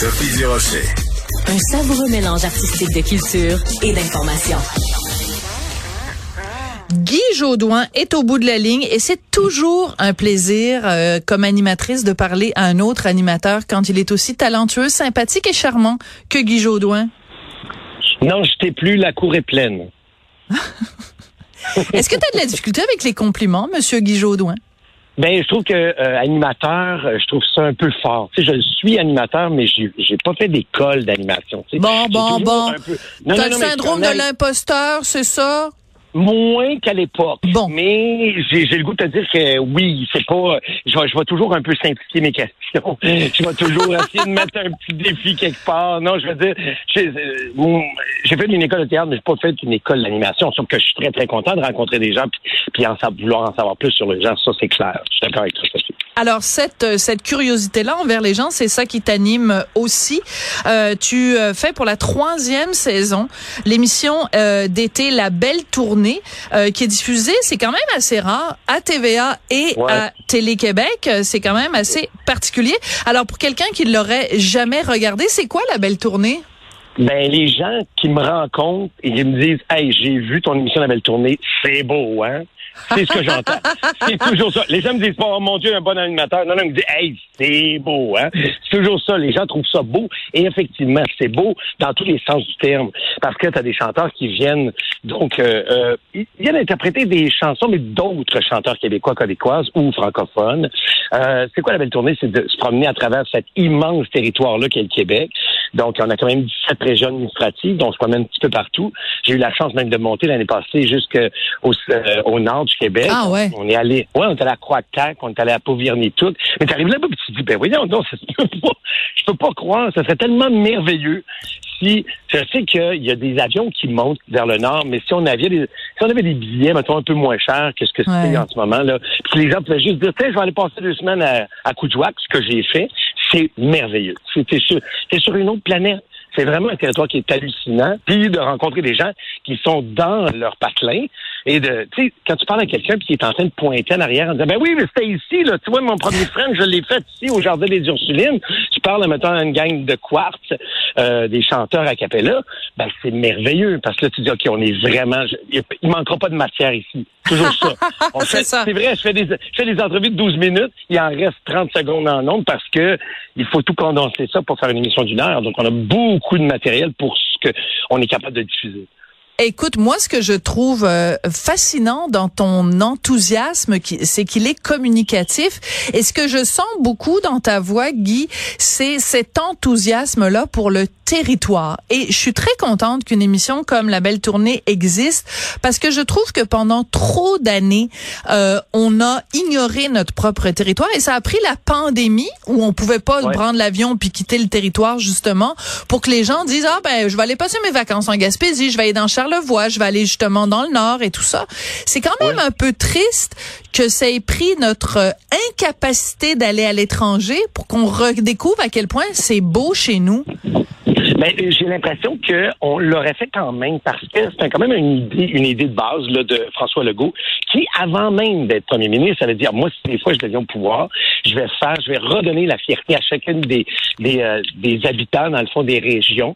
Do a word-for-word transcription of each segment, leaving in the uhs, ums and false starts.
Sophie Durocher. Un savoureux mélange artistique de culture et d'information. Guy Jodoin est au bout de la ligne et c'est toujours un plaisir euh, comme animatrice de parler à un autre animateur quand il est aussi talentueux, sympathique et charmant que Guy Jodoin. Non, je t'ai plus, la cour est pleine. Est-ce que tu as de la difficulté avec les compliments, monsieur Guy Jodoin? Ben, je trouve que euh, animateur, je trouve ça un peu fort. Tu sais, je suis animateur, mais j'ai, j'ai pas fait d'école d'animation. Tu sais. Bon, bon, bon. Peu... Non, t'as non, non, le syndrome de l'imposteur, c'est ça? Moins qu'à l'époque. Bon. Mais j'ai, j'ai le goût de te dire que oui, c'est pas. Je vais, je vais toujours un peu simplifier mes questions. Je vais toujours essayer de mettre un petit défi quelque part. Non, je veux dire, j'ai, j'ai fait une école de théâtre, mais j'ai pas fait une école d'animation. Sauf que je suis très, très content de rencontrer des gens puis, puis en vouloir en savoir plus sur les gens. Ça, c'est clair. Je suis d'accord avec toi. Alors, cette, cette curiosité-là envers les gens, c'est ça qui t'anime aussi. Euh, tu fais pour la troisième saison l'émission euh, d'été La Belle Tournée euh, qui est diffusée, c'est quand même assez rare, à T V A et ouais. à Télé-Québec. C'est quand même assez particulier. Alors, pour quelqu'un qui ne l'aurait jamais regardé, c'est quoi La Belle Tournée? Ben, les gens qui me rencontrent et qui me disent « Hey, j'ai vu ton émission La Belle Tournée, c'est beau, hein? » C'est ce que j'entends. C'est toujours ça. Les gens me disent pas, oh mon Dieu, un bon animateur. Non, non, ils me disent, hey, c'est beau, hein. C'est toujours ça. Les gens trouvent ça beau. Et effectivement, c'est beau dans tous les sens du terme. Parce que t'as des chanteurs qui viennent, donc, euh, euh ils viennent interpréter des chansons, mais d'autres chanteurs québécois, québécoises ou francophones. Euh, c'est quoi la belle tournée? C'est de se promener à travers cet immense territoire-là qu'est le Québec. Donc, on a quand même dix-sept régions administratives, donc je promène un petit peu partout. J'ai eu la chance même de monter l'année passée jusqu'au euh, au nord du Québec. Ah ouais. On est allé, ouais, on est allé à Kuujjuaq, on est allé à Puvirnituq. Mais t'arrives là-bas et tu te dis, ben voyons, non, ça se peut pas. Je peux pas croire, ça serait tellement merveilleux si, je sais qu'il y a des avions qui montent vers le nord, mais si on avait des, si on avait des billets, mettons, un peu moins chers que ce que ouais. c'est en ce moment, là, puis les gens pouvaient juste dire, tiens, je vais aller passer deux semaines à, à Kuujjuaq, ce que j'ai fait. C'est merveilleux. C'est, c'est, sur, c'est sur une autre planète. C'est vraiment un territoire qui est hallucinant. Puis de rencontrer des gens qui sont dans leur patelin. Et de, tu sais, quand tu parles à quelqu'un puis qui est en train de pointer en arrière en disant, ben oui, mais c'était ici, là. Tu vois, mon premier friend, je l'ai fait ici, au Jardin des Ursulines. Tu parles, mettons, à une gang de quartz, euh, des chanteurs a cappella. Ben, c'est merveilleux. Parce que là, tu dis, OK, on est vraiment, je, il manquera pas de matière ici. Toujours ça. On fait, c'est ça. C'est vrai, je fais des, je fais des entrevues de douze minutes. Il en reste trente secondes en nombre parce que il faut tout condenser ça pour faire une émission d'une heure. Donc, on a beaucoup de matériel pour ce qu'on est capable de diffuser. Écoute, moi, ce que je trouve euh, fascinant dans ton enthousiasme, qui, c'est qu'il est communicatif. Et ce que je sens beaucoup dans ta voix, Guy, c'est cet enthousiasme-là pour le territoire. Et je suis très contente qu'une émission comme La Belle Tournée existe, parce que je trouve que pendant trop d'années, euh, on a ignoré notre propre territoire. Et ça a pris la pandémie, où on pouvait pas ouais. prendre l'avion puis quitter le territoire, justement, pour que les gens disent, ah ben, je vais aller passer mes vacances en Gaspésie, je vais aller dans Charles le voit, je vais aller justement dans le Nord et tout ça. C'est quand même oui. un peu triste que ça ait pris notre incapacité d'aller à l'étranger pour qu'on redécouvre à quel point c'est beau chez nous. Ben, j'ai l'impression qu'on l'aurait fait quand même parce que c'était quand même une idée, une idée de base là, de François Legault qui, avant même d'être premier ministre, avait dit « Moi, si des fois je deviens au pouvoir, je vais faire, je vais redonner la fierté à chacune des, des, euh, des habitants, dans le fond, des régions. »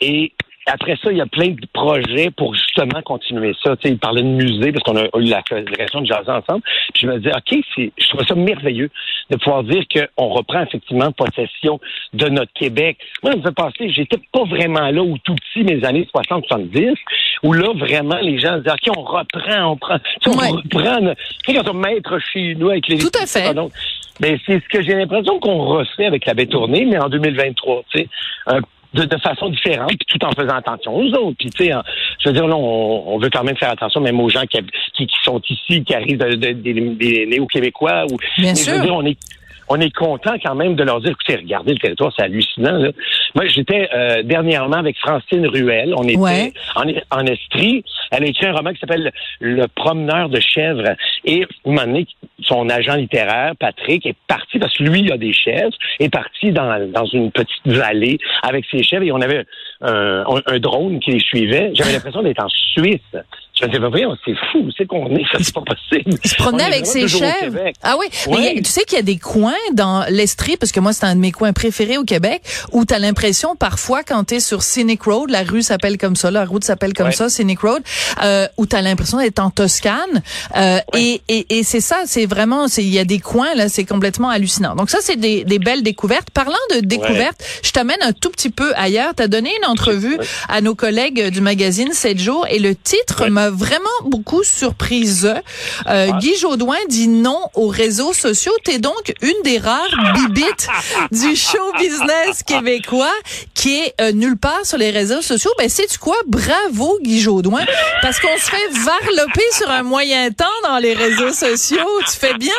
Et après ça, il y a plein de projets pour justement continuer ça. Tu sais, il parlait de musée parce qu'on a eu la création de jaser ensemble. Puis je me disais, OK, c'est, je trouve ça merveilleux de pouvoir dire qu'on reprend effectivement possession de notre Québec. Moi, je me suis passé, j'étais pas vraiment là au tout petit, mes années soixante soixante-dix, où là, vraiment, les gens disaient, OK, on reprend, on prend, tu sais, ouais. on reprend. Notre... Tu sais, quand on maître chez nous avec les... Tout à fait. Donc, ben, c'est ce que j'ai l'impression qu'on refait avec la Belle Tournée, mais en deux mille vingt-trois, tu sais, un De, de façon différente, puis tout en faisant attention aux autres. Puis tu sais, hein, je veux dire, là, on, on veut quand même faire attention même aux gens qui, qui, qui sont ici, qui arrivent de, de, de, des néo-québécois. Ou, Bien mais, sûr. Je veux dire, on est, on est content quand même de leur dire, écoutez, regardez le territoire, c'est hallucinant. Là. Moi, j'étais euh, dernièrement avec Francine Ruel. On était ouais. en, en Estrie. Elle a écrit un roman qui s'appelle Le promeneur de chèvres. Et, à un moment donné, son agent littéraire, Patrick, est parti, parce que lui, il a des chèvres, est parti dans, dans une petite vallée avec ses chèvres. Et on avait euh, un, un drone qui les suivait. J'avais l'impression d'être en Suisse. Je me disais, ben voyons, c'est fou, c'est qu'on est, c'est pas possible. Il se promenait avec ses chèvres. Ah oui, ouais. Mais tu sais qu'il y a des coins dans l'Estrie, parce que moi, c'est un de mes coins préférés au Québec, où t'as l'impression, parfois, quand t'es sur Scenic Road, la rue s'appelle comme ça, la route s'appelle comme ouais. ça, Scenic Road, euh, où t'as l'impression d'être en Toscane. Euh, ouais. Et, et, et c'est ça, c'est vraiment, il y a des coins, là, c'est complètement hallucinant. Donc ça, c'est des, des belles découvertes. Parlant de découvertes, ouais. je t'amène un tout petit peu ailleurs. T'as donné une entrevue ouais. à nos collègues du magazine sept jours, et le titre ouais. m'a vraiment beaucoup surprise. Euh, ah. Guy Jodoin dit non aux réseaux sociaux. T'es donc une des rares bibites du show business québécois qui est euh, nulle part sur les réseaux sociaux. Ben, sais-tu quoi? Bravo, Guy Jodoin. Parce qu'on se fait varloper sur un moyen temps dans les réseaux sociaux. Tu fais bien.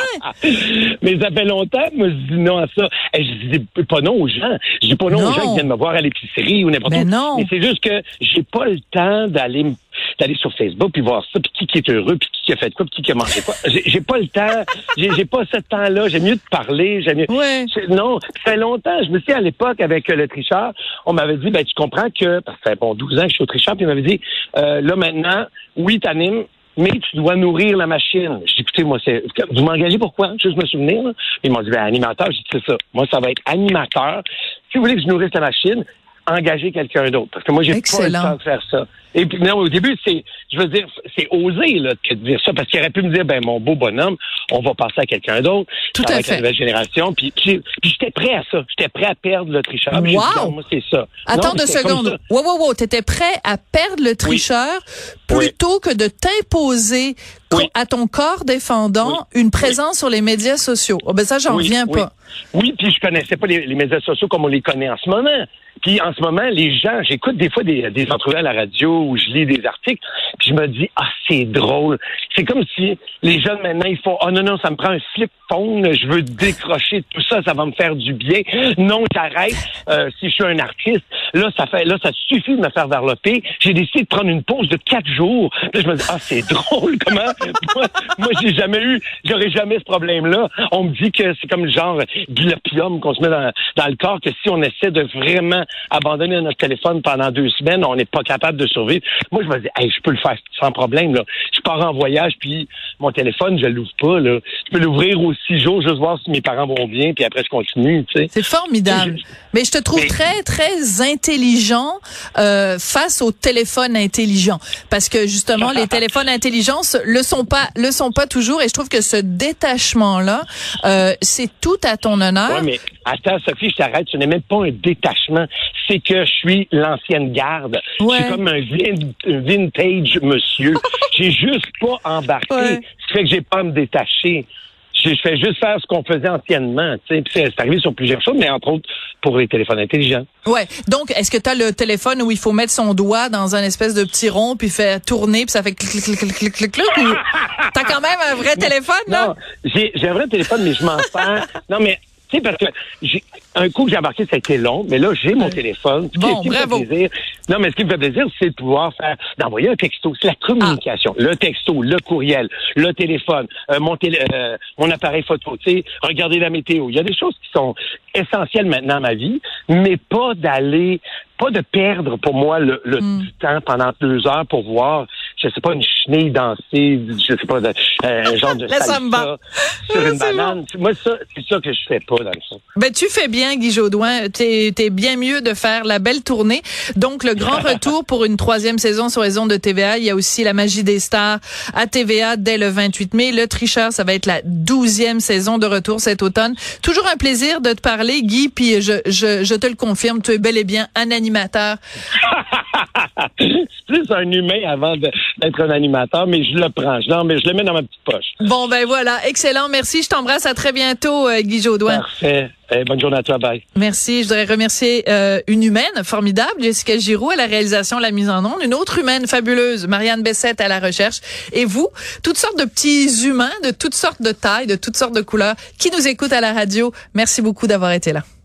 Mais ça fait longtemps que je dis non à ça. Je dis pas non aux gens. Je dis pas non, non. aux gens qui viennent me voir à l'épicerie ou n'importe ben où. Non. Mais c'est juste que j'ai pas le temps d'aller me d'aller sur Facebook, puis voir ça, puis qui, qui est heureux, puis qui a fait quoi, puis qui a mangé quoi. J'ai, j'ai pas le temps, j'ai, j'ai pas ce temps-là, j'ai mieux de parler, j'ai mieux... Ouais. Non, ça fait longtemps, je me suis à l'époque avec euh, le Tricheur, on m'avait dit, ben tu comprends que, parce que ça fait bon douze ans que je suis au Tricheur, puis il m'avait dit, euh, là maintenant, oui t'animes, mais tu dois nourrir la machine. Je dis, écoutez, moi, c'est, vous m'engagez pourquoi? Juste me souvenir, là. Ils m'ont dit, ben animateur, j'ai dit, c'est ça. Moi, ça va être animateur. Si vous voulez que je nourrisse la machine, engager quelqu'un d'autre. Parce que moi, j'ai Excellent. Pas le temps de faire ça. Et puis, non, au début, c'est, je veux dire, c'est osé, là, de dire ça, parce qu'il aurait pu me dire, ben, mon beau bonhomme, on va passer à quelqu'un d'autre. Tout à fait. La nouvelle génération. Puis, puis, puis j'étais prêt à ça. J'étais prêt à perdre le tricheur. Wow! Dit, non, moi, c'est ça. Attends deux secondes. Wow, wow, wow. T'étais prêt à perdre le tricheur oui. plutôt oui. que de t'imposer oui. à ton corps défendant oui. une présence oui. sur les médias sociaux. Oh, ben, ça, j'en oui. reviens oui. pas. Oui, puis je connaissais pas les, les médias sociaux comme on les connaît en ce moment. Puis en ce moment, les gens, j'écoute des fois des, des entrevues à la radio ou je lis des articles, puis je me dis, ah, c'est drôle. C'est comme si les jeunes maintenant, ils font, ah oh, non, non, ça me prend un flip phone, je veux décrocher tout ça, ça va me faire du bien. Non, j'arrête, euh, si je suis un artiste, là, ça fait, là, ça suffit de me faire varloper. J'ai décidé de prendre une pause de quatre jours. Là, je me dis, ah, c'est drôle, comment? moi, moi, j'ai jamais eu, j'aurais jamais ce problème-là. On me dit que c'est comme le genre de l'opium qu'on se met dans, dans le corps, que si on essaie de vraiment abandonner notre téléphone pendant deux semaines, on n'est pas capable de survivre. Moi, je me dis, hey, je peux le faire sans problème, là. Je pars en voyage, puis mon téléphone, je l'ouvre pas, là. Je peux l'ouvrir aux six jours, juste voir si mes parents vont bien, puis après, je continue, tu sais. C'est formidable. Je... Mais je te trouve Mais... très, très intelligent euh, face au téléphone intelligent. Parce que, justement, les téléphones intelligents le sont pas, le sont pas toujours, et je trouve que ce détachement-là, euh, c'est tout à ton honneur. Ouais, mais... Attends, Sophie, je t'arrête. Ce n'est même pas un détachement. C'est que je suis l'ancienne garde. Ouais. Je suis comme un vin- vintage monsieur. J'ai juste pas embarqué. Ouais. Ce qui fait que j'ai pas à me détacher. Je fais juste faire ce qu'on faisait anciennement. Puis c'est, c'est arrivé sur plusieurs choses, mais entre autres pour les téléphones intelligents. Ouais. Donc, est-ce que tu as le téléphone où il faut mettre son doigt dans un espèce de petit rond, puis faire tourner, puis ça fait clic, clic, clic, clic, clic, clic? Ou... T'as quand même un vrai téléphone, là? Non, j'ai, j'ai un vrai téléphone, mais je m'en sers. Non, mais... Tu sais, parce que j'ai, un coup que j'ai embarqué, ça a été long, mais là, j'ai mon téléphone. Bon, ce qui me fait plaisir, non, mais ce qui me fait plaisir, c'est de pouvoir faire, d'envoyer un texto. C'est la communication. Ah. Le texto, le courriel, le téléphone, euh, mon, télé, euh, mon appareil photo, tu sais, regarder la météo. Il y a des choses qui sont essentielles maintenant à ma vie, mais pas d'aller, pas de perdre pour moi le, le mm. du temps pendant deux heures pour voir, je sais pas, une chenille danser, je sais pas, de, euh, un genre de salsa sur une banane. Bon. Moi, ça, c'est ça que je fais pas dans le fond. Ben, tu fais bien, Guy Jodoin. T'es, t'es bien mieux de faire La Belle Tournée. Donc, le grand retour pour une troisième saison sur les ondes de T V A. Il y a aussi La Magie des Stars à T V A dès le vingt-huit mai. Le Tricheur, ça va être la douzième saison de retour cet automne. Toujours un plaisir de te parler, Guy, puis je, je, je te le confirme, tu es bel et bien un animateur. C'est plus un humain avant de, d'être un animateur, mais je le prends. Je, non, mais je le mets dans ma petite poche. Bon, ben voilà. Excellent. Merci. Je t'embrasse. À très bientôt, euh, Guy Jodoin. Parfait. Eh, bonne journée à toi. Bye. Merci. Je voudrais remercier euh, une humaine formidable, Jessica Giroux, à la réalisation, la mise en onde. Une autre humaine fabuleuse, Marianne Bessette, à la recherche. Et vous, toutes sortes de petits humains, de toutes sortes de tailles, de toutes sortes de couleurs, qui nous écoutent à la radio. Merci beaucoup d'avoir été là.